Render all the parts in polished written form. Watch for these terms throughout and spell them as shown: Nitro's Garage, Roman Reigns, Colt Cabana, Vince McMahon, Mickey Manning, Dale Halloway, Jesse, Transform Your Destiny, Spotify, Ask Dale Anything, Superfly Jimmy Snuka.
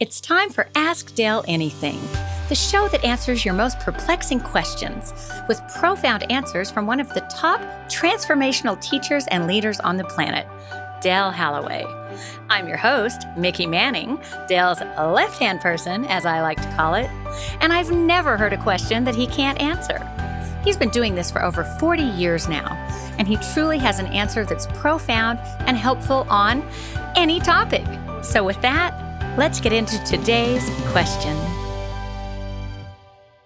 It's time for Ask Dale Anything, the show that answers your most perplexing questions with profound answers from one of the top transformational teachers and leaders on the planet, Dale Halloway. I'm your host, Mickey Manning, Dale's left-hand person, as I like to call it, and I've never heard a question that he can't answer. He's been doing this for over 40 years now, and he truly has an answer that's profound and helpful on any topic. So with that, let's get into today's question.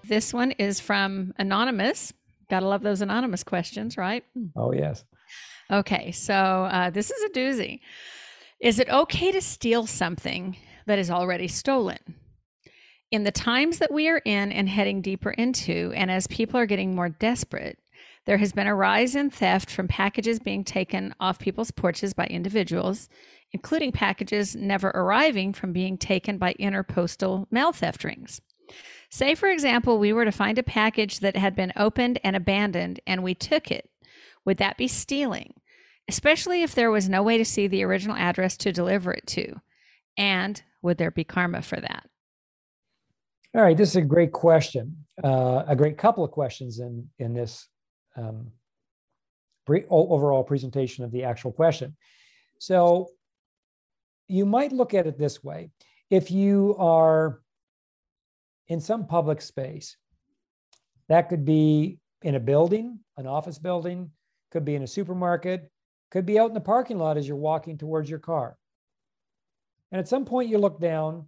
This one is from Anonymous. Gotta love those anonymous questions, right? Oh, yes. Okay, so this is a doozy. Is it okay to steal something that is already stolen? In the times that we are in and heading deeper into, and as people are getting more desperate, there has been a rise in theft from packages being taken off people's porches by individuals, including packages never arriving from being taken by interpostal mail theft rings. Say, for example, we were to find a package that had been opened and abandoned and we took it. Would that be stealing? Especially if there was no way to see the original address to deliver it to. And would there be karma for that? All right, this is a great question, a great couple of questions in this overall presentation of the actual question. So you might look at it this way. If you are in some public space, that could be in a building, an office building, could be in a supermarket, could be out in the parking lot as you're walking towards your car. And at some point you look down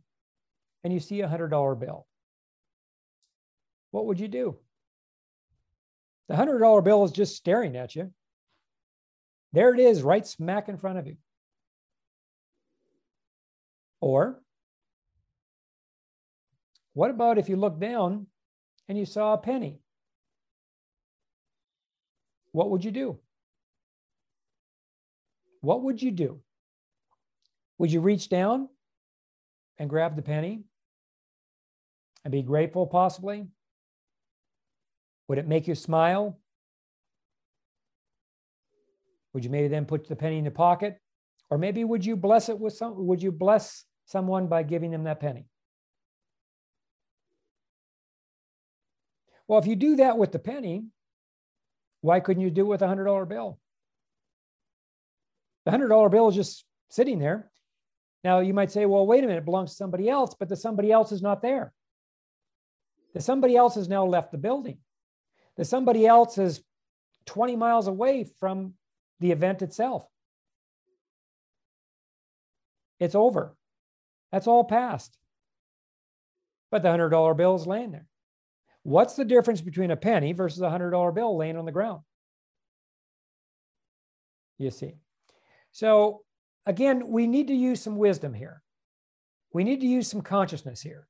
and you see $100 bill. What would you do? The $100 bill is just staring at you. There it is, right smack in front of you. Or what about if you look down and you saw a penny? What would you do? What would you do? Would you reach down and grab the penny and be grateful possibly? Would it make you smile? Would you maybe then put the penny in your pocket? Or maybe would you bless it with some, would you bless someone by giving them that penny? Well, if you do that with the penny, why couldn't you do it with a $100 bill? The $100 bill is just sitting there. Now you might say, well, wait a minute, it belongs to somebody else, but the somebody else is not there. The somebody else has now left the building. The somebody else is 20 miles away from the event itself. It's over. That's all past. But the $100 bill is laying there. What's the difference between a penny versus a $100 bill laying on the ground? You see. So again, we need to use some wisdom here. We need to use some consciousness here.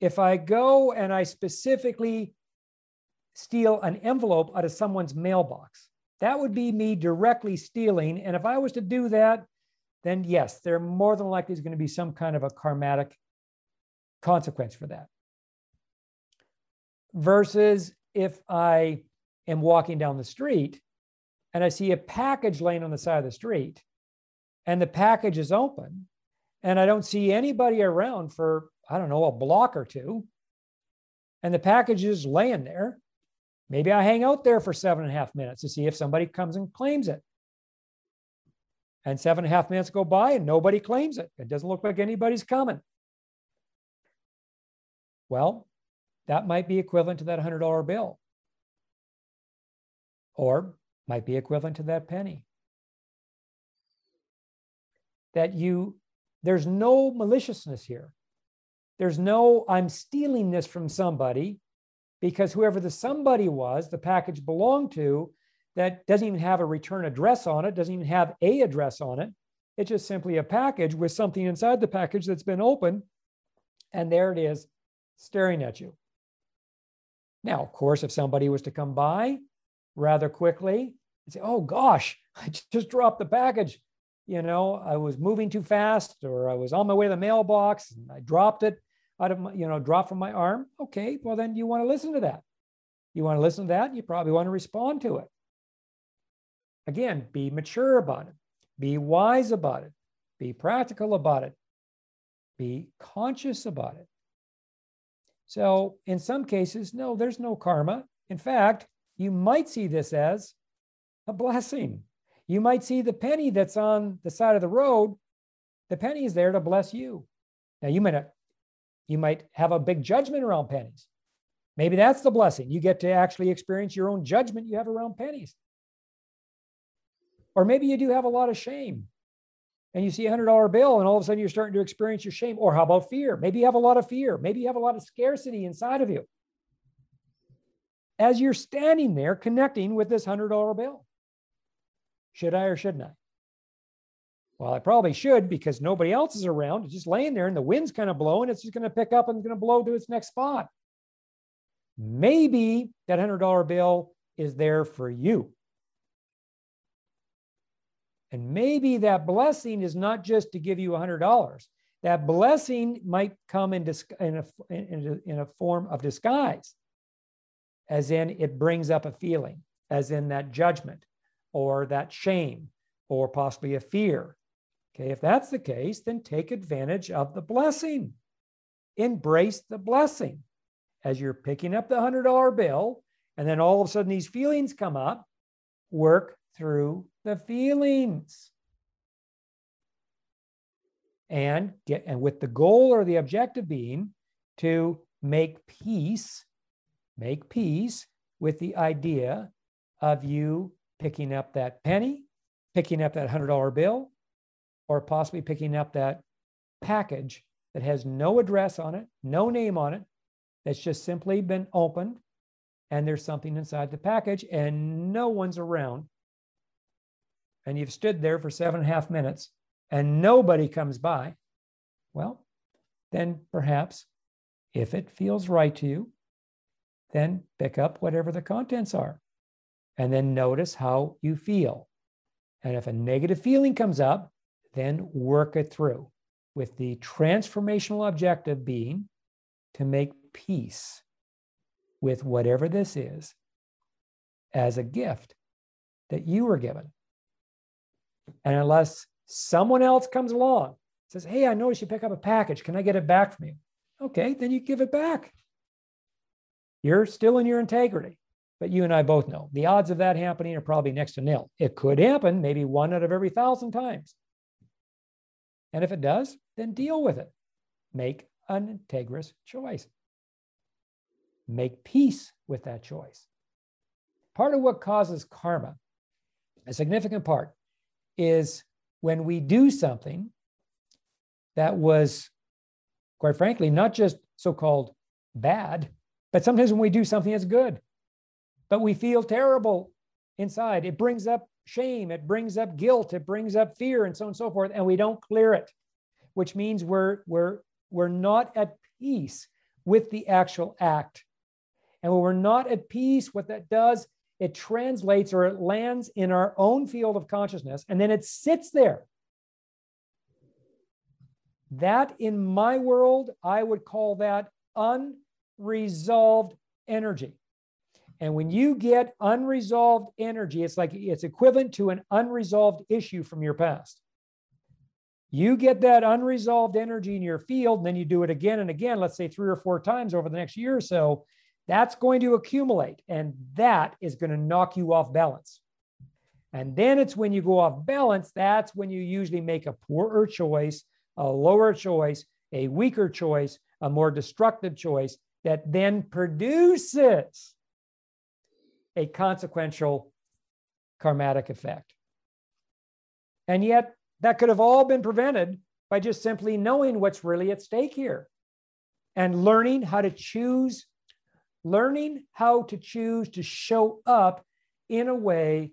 If I go and I specifically steal an envelope out of someone's mailbox, that would be me directly stealing. And if I was to do that, then yes, there more than likely is going to be some kind of a karmatic consequence for that. Versus if I am walking down the street and I see a package laying on the side of the street, and the package is open, and I don't see anybody around for, I don't know, a block or two, and the package is laying there. Maybe I hang out there for 7.5 minutes to see if somebody comes and claims it. And 7.5 minutes go by and nobody claims it. It doesn't look like anybody's coming. Well, that might be equivalent to that $100 bill, or might be equivalent to that penny. That there's no maliciousness here. There's no, I'm stealing this from somebody, because whoever the somebody was, the package belonged to, that doesn't even have a return address on it, doesn't even have an address on it. It's just simply a package with something inside the package that's been opened, and there it is, staring at you. Now, of course, if somebody was to come by rather quickly and say, oh gosh, I just dropped the package. You know, I was moving too fast, or I was on my way to the mailbox and I dropped it out of my, you know, dropped from my arm. Okay, well then you want to listen to that. You want to listen to that, you probably want to respond to it. Again, be mature about it. Be wise about it. Be practical about it. be conscious about it. So in some cases, no, there's no karma. In fact, you might see this as a blessing. You might see the penny that's on the side of the road. The penny is there to bless you. Now, you might have a big judgment around pennies. Maybe that's the blessing. You get to actually experience your own judgment you have around pennies. Or maybe you do have a lot of shame and you see a $100 bill and all of a sudden you're starting to experience your shame. Or how about fear? Maybe you have a lot of fear. Maybe you have a lot of scarcity inside of you. As you're standing there connecting with this $100 bill, should I or shouldn't I? Well, I probably should because nobody else is around. It's just laying there and the wind's kind of blowing. It's just going to pick up and going to blow to its next spot. Maybe that $100 bill is there for you. And maybe that blessing is not just to give you $100. That blessing might come in a form of disguise, as in it brings up a feeling, as in that judgment or that shame or possibly a fear. Okay, if that's the case, then take advantage of the blessing. Embrace the blessing. As you're picking up the $100 bill, and then all of a sudden these feelings come up, work through the feelings. And with the goal or the objective being to make peace with the idea of you picking up that penny, picking up that $100 bill, or possibly picking up that package that has no address on it, no name on it, that's just simply been opened and there's something inside the package and no one's around. And you've stood there for 7.5 minutes and nobody comes by. Well, then perhaps if it feels right to you, then pick up whatever the contents are and then notice how you feel. And if a negative feeling comes up, then work it through with the transformational objective being to make peace with whatever this is as a gift that you were given. And unless someone else comes along and says, hey, I noticed you pick up a package. Can I get it back from you? Okay, then you give it back. You're still in your integrity. But you and I both know the odds of that happening are probably next to nil. It could happen maybe 1 out of every 1,000 times. And if it does, then deal with it. Make an integrous choice. Make peace with that choice. Part of what causes karma, a significant part, is when we do something that was, quite frankly, not just so-called bad, but sometimes when we do something that's good, but we feel terrible inside. It brings up shame, it brings up guilt, it brings up fear, and so on and so forth, and we don't clear it, which means we're not at peace with the actual act. And when we're not at peace, what that does, it translates or it lands in our own field of consciousness, and then it sits there. That, in my world, I would call that unresolved energy. And when you get unresolved energy, it's equivalent to an unresolved issue from your past. You get that unresolved energy in your field, and then you do it again and again, let's say 3 or 4 times over the next year or so, that's going to accumulate, and that is going to knock you off balance. And then it's when you go off balance, that's when you usually make a poorer choice, a lower choice, a weaker choice, a more destructive choice that then produces a consequential karmatic effect. And yet, that could have all been prevented by just simply knowing what's really at stake here and learning how to choose to show up in a way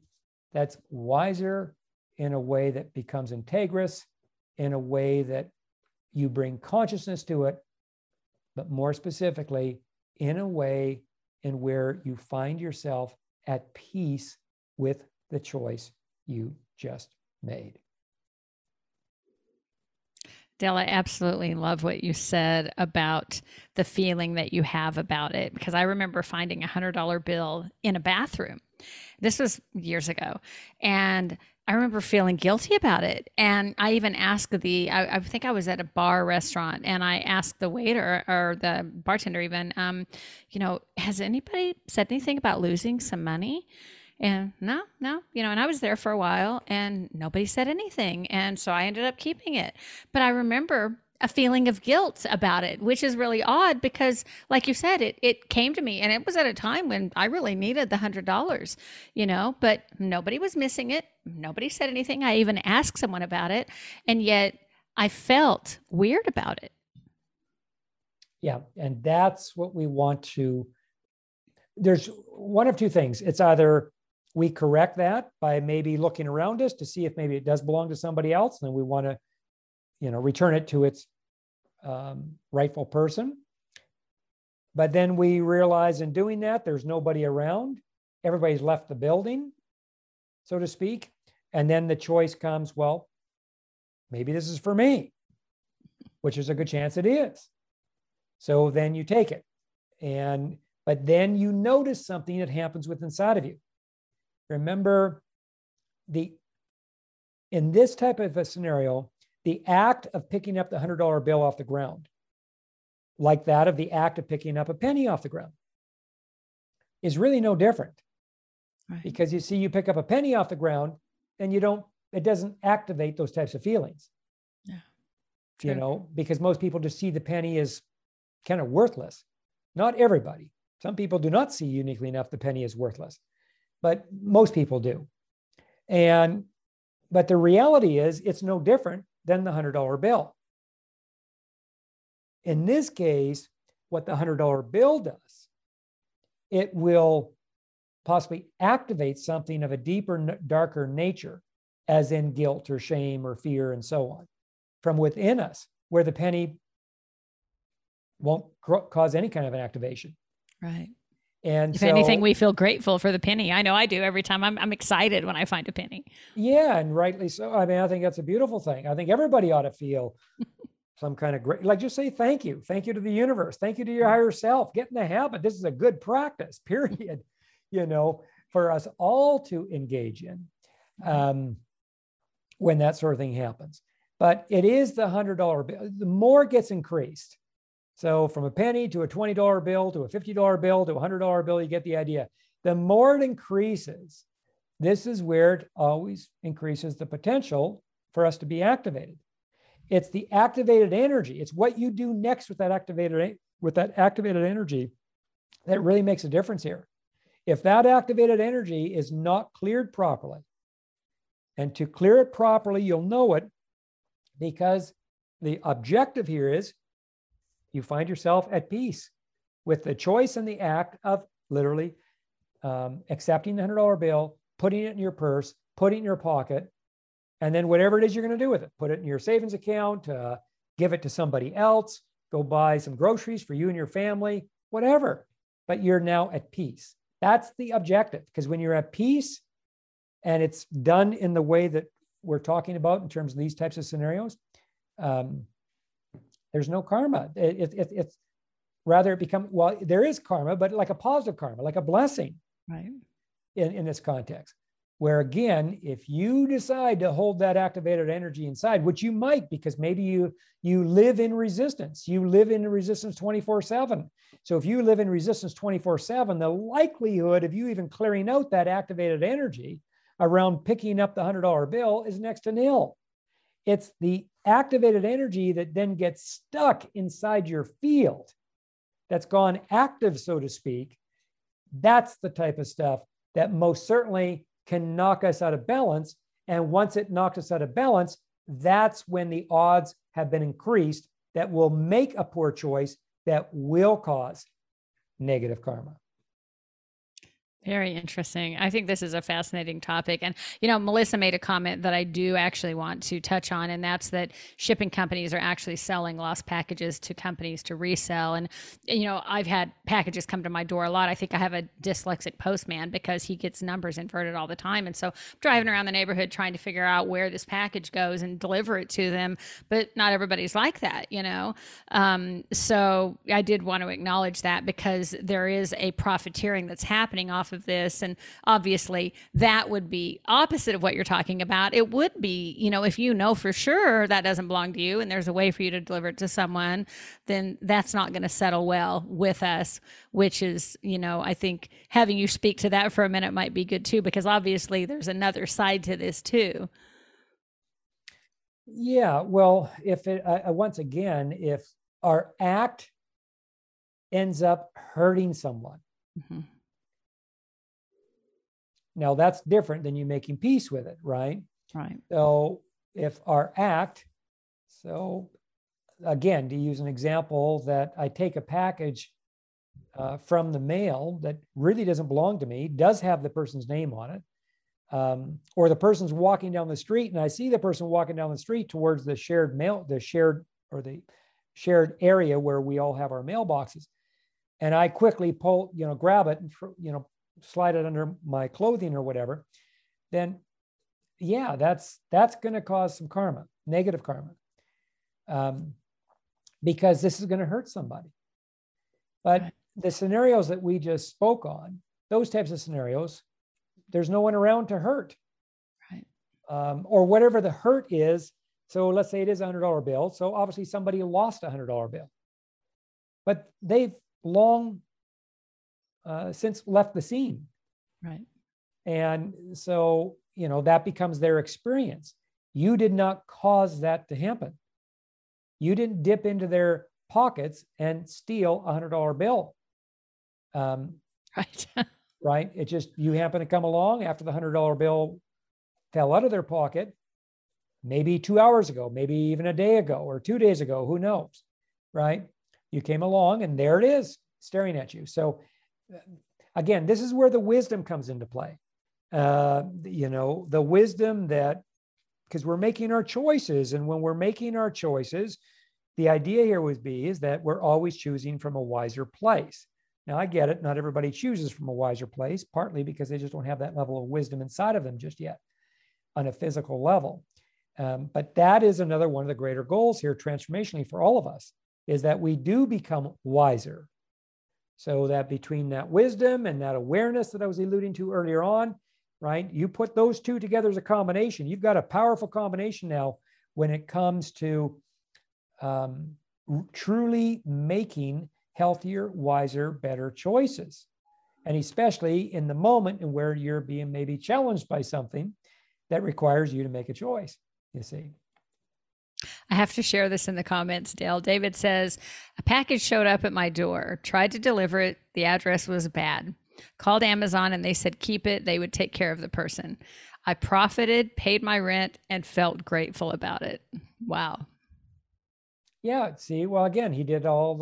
that's wiser, in a way that becomes integrous, in a way that you bring consciousness to it, but more specifically, in a way in where you find yourself at peace with the choice you just made. Dale, I absolutely love what you said about the feeling that you have about it, because I remember finding a $100 bill in a bathroom. This was years ago. And I remember feeling guilty about it. And I even asked I think I was at a bar restaurant, and I asked the waiter or the bartender even, has anybody said anything about losing some money? And no, and I was there for a while and nobody said anything. And so I ended up keeping it. But I remember a feeling of guilt about it, which is really odd because, like you said, it came to me, and it was at a time when I really needed the $100, but nobody was missing it. Nobody said anything. I even asked someone about it, and yet I felt weird about it. Yeah. And that's what we want to, there's one of two things. It's either we correct that by maybe looking around us to see if maybe it does belong to somebody else, and then we want to, return it to its rightful person. But then we realize in doing that, there's nobody around. Everybody's left the building, so to speak. And then the choice comes, well, maybe this is for me, which is a good chance it is. So then you take it. But then you notice something that happens with inside of you. Remember, in this type of a scenario, the act of picking up the $100 bill off the ground, like that of the act of picking up a penny off the ground, is really no different. Right. Because you pick up a penny off the ground and it doesn't activate those types of feelings. Yeah. True. Because most people just see the penny as kind of worthless. Not everybody. Some people do not see, uniquely enough, the penny as worthless, but most people do. But the reality is it's no different than the $100 bill. In this case, what the $100 bill does, it will possibly activate something of a deeper, darker nature, as in guilt or shame or fear and so on, from within us, where the penny won't cause any kind of an activation. Right. And if anything, we feel grateful for the penny. I know I do every time. I'm excited when I find a penny. Yeah, and rightly so. I mean, I think that's a beautiful thing. I think everybody ought to feel some kind of great, like, just say thank you. Thank you to the universe. Thank you to your higher self. Get in the habit. This is a good practice, period, for us all to engage in when that sort of thing happens. But it is the $100 bill. The more gets increased. So from a penny to a $20 bill, to a $50 bill, to a $100 bill, you get the idea. The more it increases, this is where it always increases the potential for us to be activated. It's the activated energy. It's what you do next with that activated energy that really makes a difference here. If that activated energy is not cleared properly, and to clear it properly, you'll know it, because the objective here is you find yourself at peace with the choice and the act of literally accepting the $100 bill, putting it in your purse, putting it in your pocket, and then whatever it is you're going to do with it, put it in your savings account, give it to somebody else, go buy some groceries for you and your family, whatever. But you're now at peace. That's the objective, because when you're at peace and it's done in the way that we're talking about in terms of these types of scenarios, there's no karma. It's rather there is karma, but like a positive karma, like a blessing, right? In this context, where again, if you decide to hold that activated energy inside, which you might, because maybe you live in resistance. You live in resistance 24/7. So if you live in resistance 24/7, the likelihood of you even clearing out that activated energy around picking up the $100 bill is next to nil. It's the activated energy that then gets stuck inside your field that's gone active, so to speak. That's the type of stuff that most certainly can knock us out of balance. And once it knocks us out of balance, that's when the odds have been increased that will make a poor choice that will cause negative karma. Very interesting. I think this is a fascinating topic. And, Melissa made a comment that I do actually want to touch on, and that's that shipping companies are actually selling lost packages to companies to resell. And, I've had packages come to my door a lot. I think I have a dyslexic postman because he gets numbers inverted all the time. And so I'm driving around the neighborhood trying to figure out where this package goes and deliver it to them. But not everybody's like that, So I did want to acknowledge that, because there is a profiteering that's happening off of of this. And obviously that would be opposite of what you're talking about. It would be, you know, if you know for sure that doesn't belong to you and there's a way for you to deliver it to someone, then that's not going to settle well with us, which is, you know, I think having you speak to that for a minute might be good too, because obviously there's another side to this too. Yeah, well, if it, once again, if our act ends up hurting someone, mm-hmm. now that's different than you making peace with it, right? Right. So if our act, so again, to use an example, that I take a package from the mail that really doesn't belong to me, does have the person's name on it, or the person's walking down the street and I see the person walking down the street towards the shared mail, the shared area where we all have our mailboxes. And I quickly pull, you know, grab it and, you know, slide it under my clothing or whatever. Then yeah, that's going to cause some karma, negative karma, because this is going to hurt somebody. But the scenarios that we just spoke on, those types of scenarios, there's no one around to hurt, right? Or whatever the hurt is. So let's say it is a $100 bill. So obviously somebody lost a $100 bill, but they've long since left the scene. Right. And so, you know, that becomes their experience. You did not cause that to happen. You didn't dip into their pockets and steal a $100 bill. Right. Right. It just, you happen to come along after the $100 bill fell out of their pocket, maybe 2 hours ago, maybe even a day ago or 2 days ago, who knows, right? You came along and there it is staring at you. So again, this is where the wisdom comes into play. You know, the wisdom that, because we're making our choices, and when we're making our choices, the idea here would be is that we're always choosing from a wiser place. Now, I get it. Not everybody chooses from a wiser place, partly because they just don't have that level of wisdom inside of them just yet on a physical level. But that is another one of the greater goals here transformationally for all of us, is that we do become wiser. So that between that wisdom and that awareness that I was alluding to earlier on, right, you put those two together as a combination. You've got a powerful combination now when it comes to truly making healthier, wiser, better choices. And especially in the moment in where you're being maybe challenged by something that requires you to make a choice, you see. I have to share this in the comments, Dale. David says, a package showed up at my door, tried to deliver it. The address was bad. Called Amazon and they said, keep it. They would take care of the person. I profited, paid my rent, and felt grateful about it. Wow. Yeah, see, well, again, he did all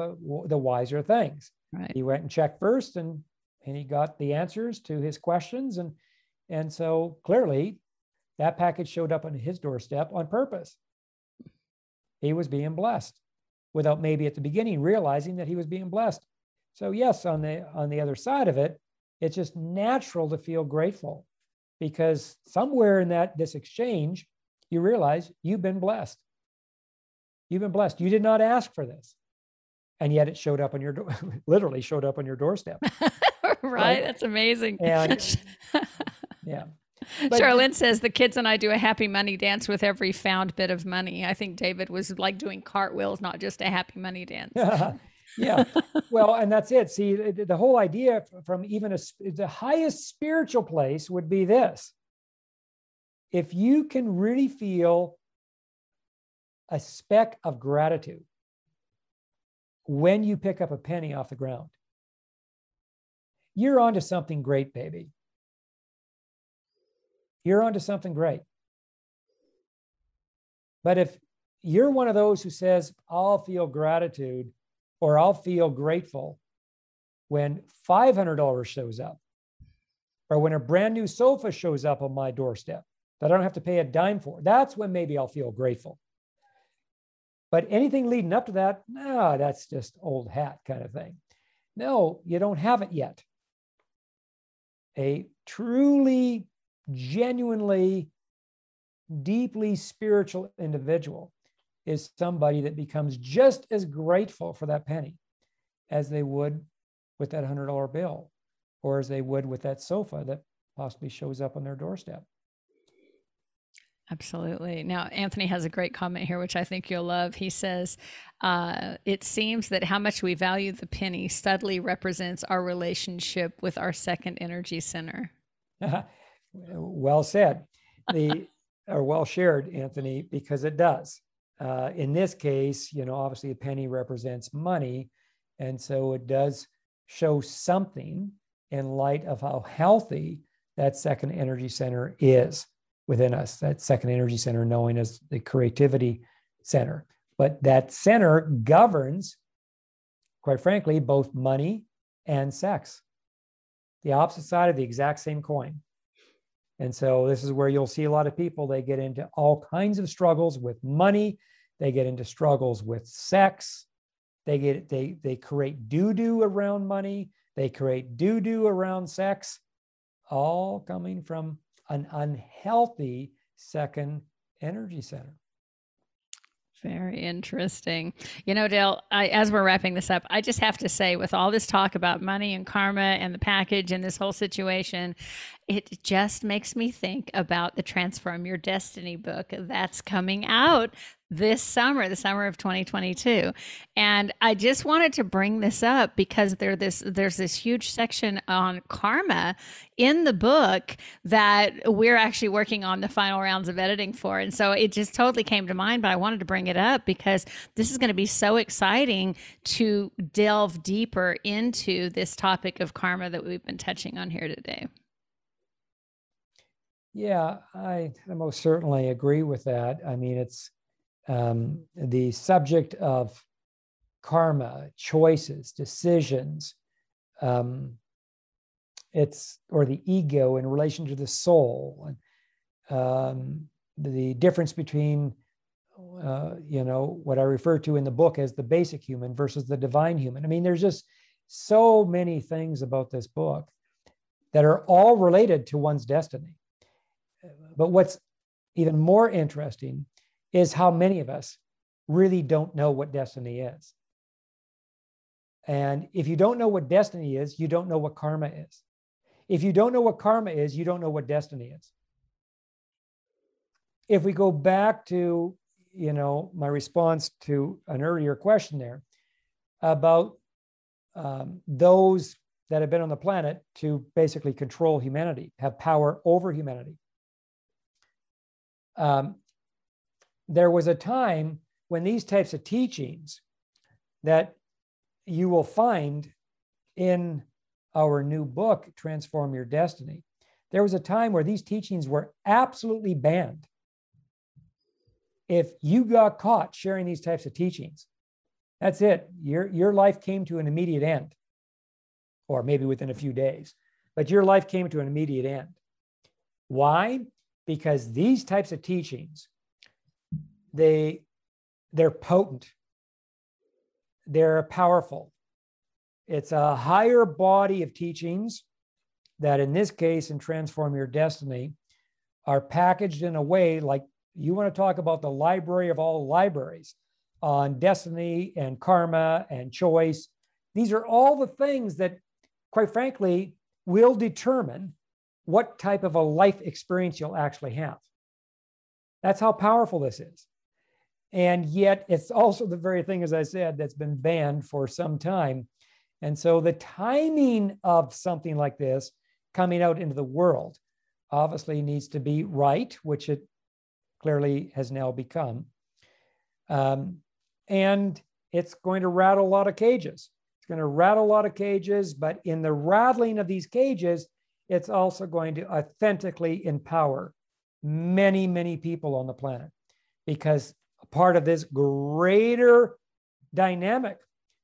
the wiser things. Right. He went and checked first, and he got the answers to his questions. And so clearly that package showed up on his doorstep on purpose. He was being blessed without maybe at the beginning realizing that he was being blessed. So yes, on the other side of it, it's just natural to feel grateful, because somewhere in this exchange, you realize you've been blessed. You've been blessed. You did not ask for this. And yet it showed up on your door, literally showed up on your doorstep. Right. That's amazing. And, yeah. But Charlene says, the kids and I do a happy money dance with every found bit of money. I think David was like doing cartwheels, not just a happy money dance. Yeah. Well, and that's it. See, the whole idea from even the highest spiritual place would be this. If you can really feel a speck of gratitude when you pick up a penny off the ground, you're onto something great, baby. You're onto something great. But if you're one of those who says, I'll feel gratitude or I'll feel grateful when $500 shows up, or when a brand new sofa shows up on my doorstep that I don't have to pay a dime for, that's when maybe I'll feel grateful. But anything leading up to that, no, that's just old hat kind of thing. No, you don't have it yet. A truly, genuinely, deeply spiritual individual is somebody that becomes just as grateful for that penny as they would with that $100 bill or as they would with that sofa that possibly shows up on their doorstep. Absolutely. Now, Anthony has a great comment here, which I think you'll love. He says, it seems that how much we value the penny subtly represents our relationship with our second energy center. Well said, or well shared, Anthony, because it does. In this case, you know, obviously a penny represents money. And so it does show something in light of how healthy that second energy center is within us, that second energy center known as the creativity center. But that center governs, quite frankly, both money and sex, the opposite side of the exact same coin. And so this is where you'll see a lot of people, they get into all kinds of struggles with money, they get into struggles with sex, they create doo-doo around money, they create doo-doo around sex, all coming from an unhealthy second energy center. Very interesting. You know, Dale, as we're wrapping this up, I just have to say, with all this talk about money and karma and the package and this whole situation, it just makes me think about the Transform Your Destiny book that's coming out this summer, the summer of 2022. And I just wanted to bring this up because there's this huge section on karma in the book that we're actually working on the final rounds of editing for. And so it just totally came to mind, but I wanted to bring it up because this is going to be so exciting to delve deeper into this topic of karma that we've been touching on here today. Yeah, I most certainly agree with that. I mean, it's the subject of karma, choices, decisions, or the ego in relation to the soul, and the difference between, you know, what I refer to in the book as the basic human versus the divine human. I mean, there's just so many things about this book that are all related to one's destiny. But what's even more interesting is how many of us really don't know what destiny is. And if you don't know what destiny is, you don't know what karma is. If you don't know what karma is, you don't know what destiny is. If we go back to, you know, my response to an earlier question there about those that have been on the planet to basically control humanity, have power over humanity. There was a time when these types of teachings that you will find in our new book, Transform Your Destiny, there was a time where these teachings were absolutely banned. If you got caught sharing these types of teachings, that's it. Your life came to an immediate end, or maybe within a few days, but your life came to an immediate end. Why? Because these types of teachings, they're potent, they're powerful. It's a higher body of teachings that in this case, in Transform Your Destiny, are packaged in a way like you want to talk about the library of all libraries on destiny and karma and choice. These are all the things that, quite frankly, will determine what type of a life experience you'll actually have. That's how powerful this is. And yet it's also the very thing, as I said, that's been banned for some time. And so the timing of something like this coming out into the world obviously needs to be right, which it clearly has now become. And it's going to rattle a lot of cages. It's going to rattle a lot of cages, but in the rattling of these cages, it's also going to authentically empower many, many people on the planet, because part of this greater dynamic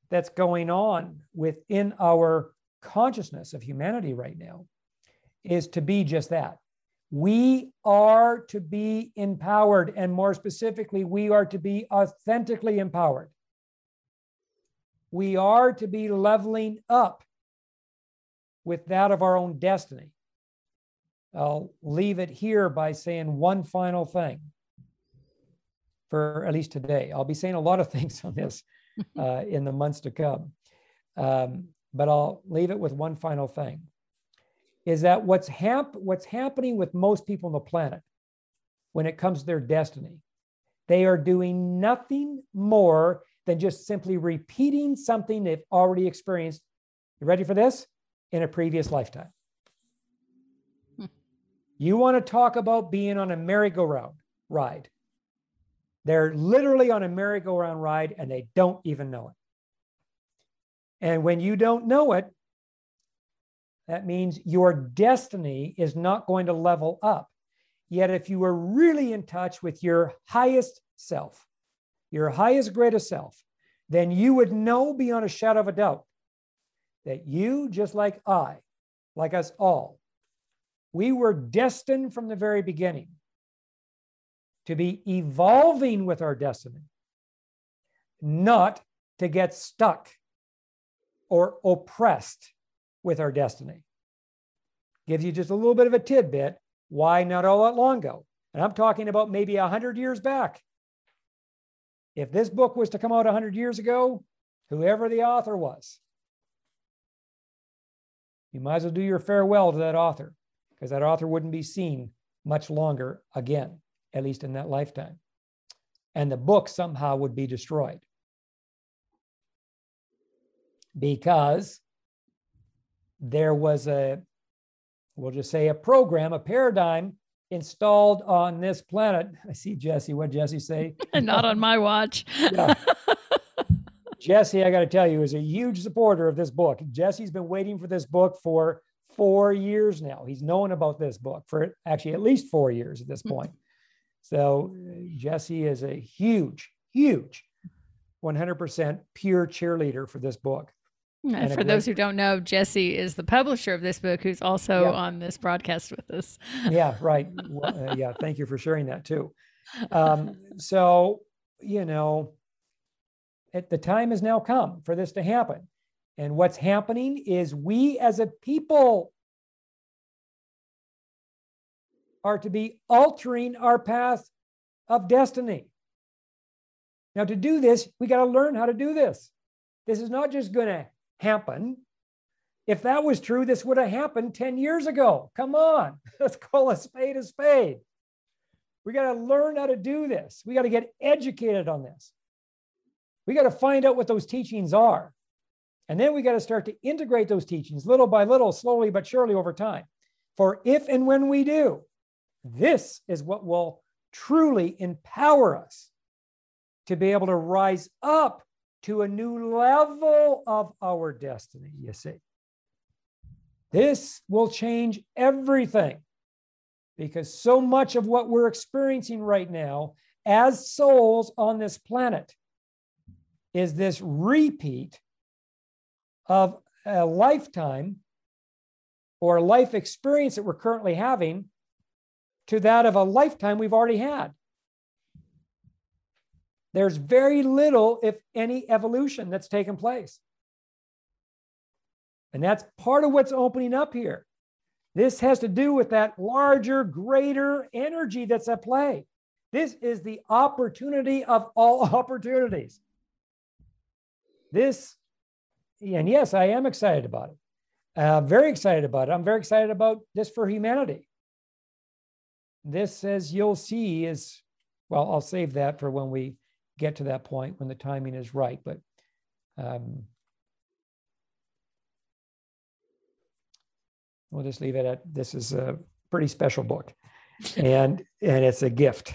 that's going on within our consciousness of humanity right now is to be just that. We are to be empowered, and more specifically, we are to be authentically empowered. We are to be leveling up with that of our own destiny. I'll leave it here by saying one final thing for at least today. I'll be saying a lot of things on this in the months to come, but I'll leave it with one final thing. is that what's happening with most people on the planet when it comes to their destiny, they are doing nothing more than just simply repeating something they've already experienced. You ready for this? In a previous lifetime. You want to talk about being on a merry-go-round ride. They're literally on a merry-go-round ride and they don't even know it. And when you don't know it, that means your destiny is not going to level up. Yet if you were really in touch with your highest self, your highest, greatest self, then you would know beyond a shadow of a doubt that you, just like I, like us all, we were destined from the very beginning to be evolving with our destiny, not to get stuck or oppressed with our destiny. Gives you just a little bit of a tidbit, why not all that long ago? And I'm talking about maybe 100 years back. If this book was to come out 100 years ago, whoever the author was, you might as well do your farewell to that author, because that author wouldn't be seen much longer again, at least in that lifetime. And the book somehow would be destroyed. Because there was a, we'll just say a program, a paradigm installed on this planet. I see Jesse, what'd Jesse say? Not on my watch. Yeah. Jesse, I gotta tell you, is a huge supporter of this book. Jesse's been waiting for this book for 4 years now. He's known about this book for actually at least 4 years at this point. So Jesse is a huge, huge 100% pure cheerleader for this book. And for those who don't know, Jesse is the publisher of this book, who's also on this broadcast with us. Yeah, right. Well, yeah, thank you for sharing that too. So, you know, the time has now come for this to happen. And what's happening is we as a people are to be altering our path of destiny. Now, to do this, we got to learn how to do this. This is not just going to happen. If that was true, this would have happened 10 years ago. Come on, let's call a spade a spade. We got to learn how to do this. We got to get educated on this. We got to find out what those teachings are. And then we got to start to integrate those teachings little by little, slowly but surely over time. For if and when we do, this is what will truly empower us to be able to rise up to a new level of our destiny, you see. This will change everything, because so much of what we're experiencing right now as souls on this planet is this repeat of a lifetime or a life experience that we're currently having to that of a lifetime we've already had. There's very little, if any, evolution that's taken place. And that's part of what's opening up here. This has to do with that larger, greater energy that's at play. This is the opportunity of all opportunities. This, and yes, I am excited about it. I'm very excited about it. I'm very excited about this for humanity. This, as you'll see, is, well, I'll save that for when we get to that point, when the timing is right. But we'll just leave it at, this is a pretty special book. And it's a gift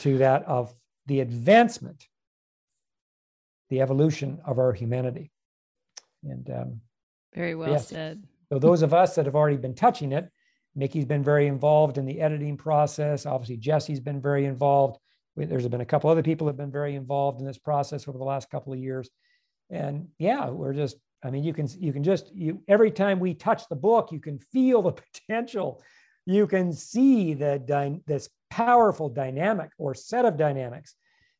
to that of the advancement, the evolution of our humanity. And very well said. So those of us that have already been touching it, Mickey's been very involved in the editing process. Obviously, Jesse's been very involved. There's been a couple other people that have been very involved in this process over the last couple of years. And yeah, we're just, I mean, you can just, every time we touch the book, you can feel the potential. You can see this powerful dynamic or set of dynamics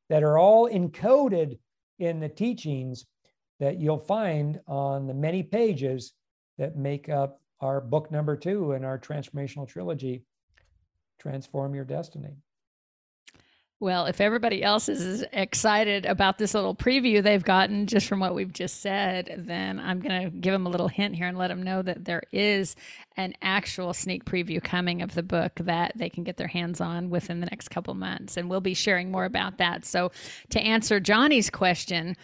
that are all encoded in the teachings that you'll find on the many pages that make up our book number 2 in our transformational trilogy, Transform Your Destiny. Well, if everybody else is as excited about this little preview they've gotten just from what we've just said, then I'm going to give them a little hint here and let them know that there is an actual sneak preview coming of the book that they can get their hands on within the next couple months. And we'll be sharing more about that. So to answer Johnny's question,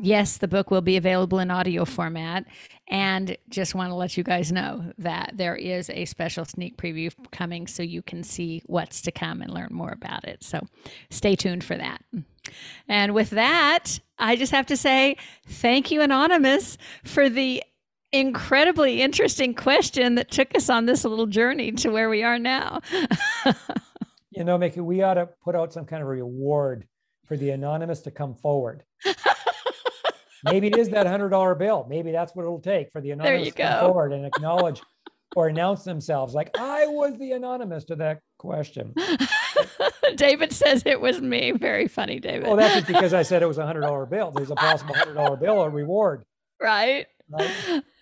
yes, the book will be available in audio format, and just want to let you guys know that there is a special sneak preview coming so you can see what's to come and learn more about it. So stay tuned for that. And with that, I just have to say thank you, Anonymous, for the incredibly interesting question that took us on this little journey to where we are now. You know, Mickey, we ought to put out some kind of reward for the Anonymous to come forward. Maybe it is that $100 bill. Maybe that's what it'll take for the Anonymous to come forward and acknowledge or announce themselves like, I was the Anonymous to that question. David says it was me. Very funny, David. Well, that's just because I said it was a $100 bill. There's a possible $100 bill or reward. Right.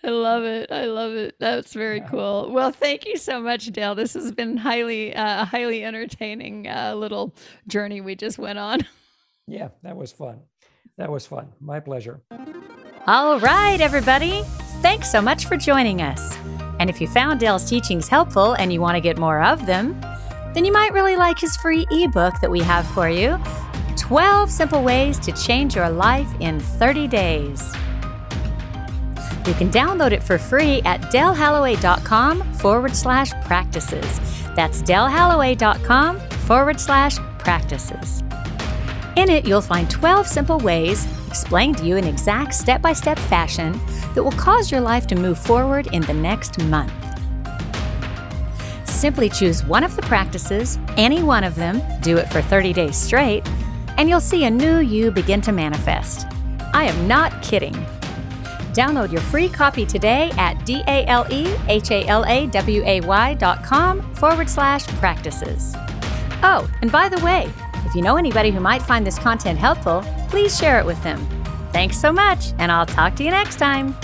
I love it. I love it. That's very cool. Well, thank you so much, Dale. This has been highly entertaining little journey we just went on. Yeah, that was fun. That was fun. My pleasure. All right, everybody. Thanks so much for joining us. And if you found Dale's teachings helpful and you want to get more of them, then you might really like his free ebook that we have for you, 12 Simple Ways to Change Your Life in 30 Days. You can download it for free at dalehalloway.com/practices. That's dalehalloway.com/practices. In it, you'll find 12 simple ways explained to you in exact step-by-step fashion that will cause your life to move forward in the next month. Simply choose one of the practices, any one of them, do it for 30 days straight, and you'll see a new you begin to manifest. I am not kidding. Download your free copy today at dalehallaway.com/practices. Oh, and by the way, if you know anybody who might find this content helpful, please share it with them. Thanks so much, and I'll talk to you next time.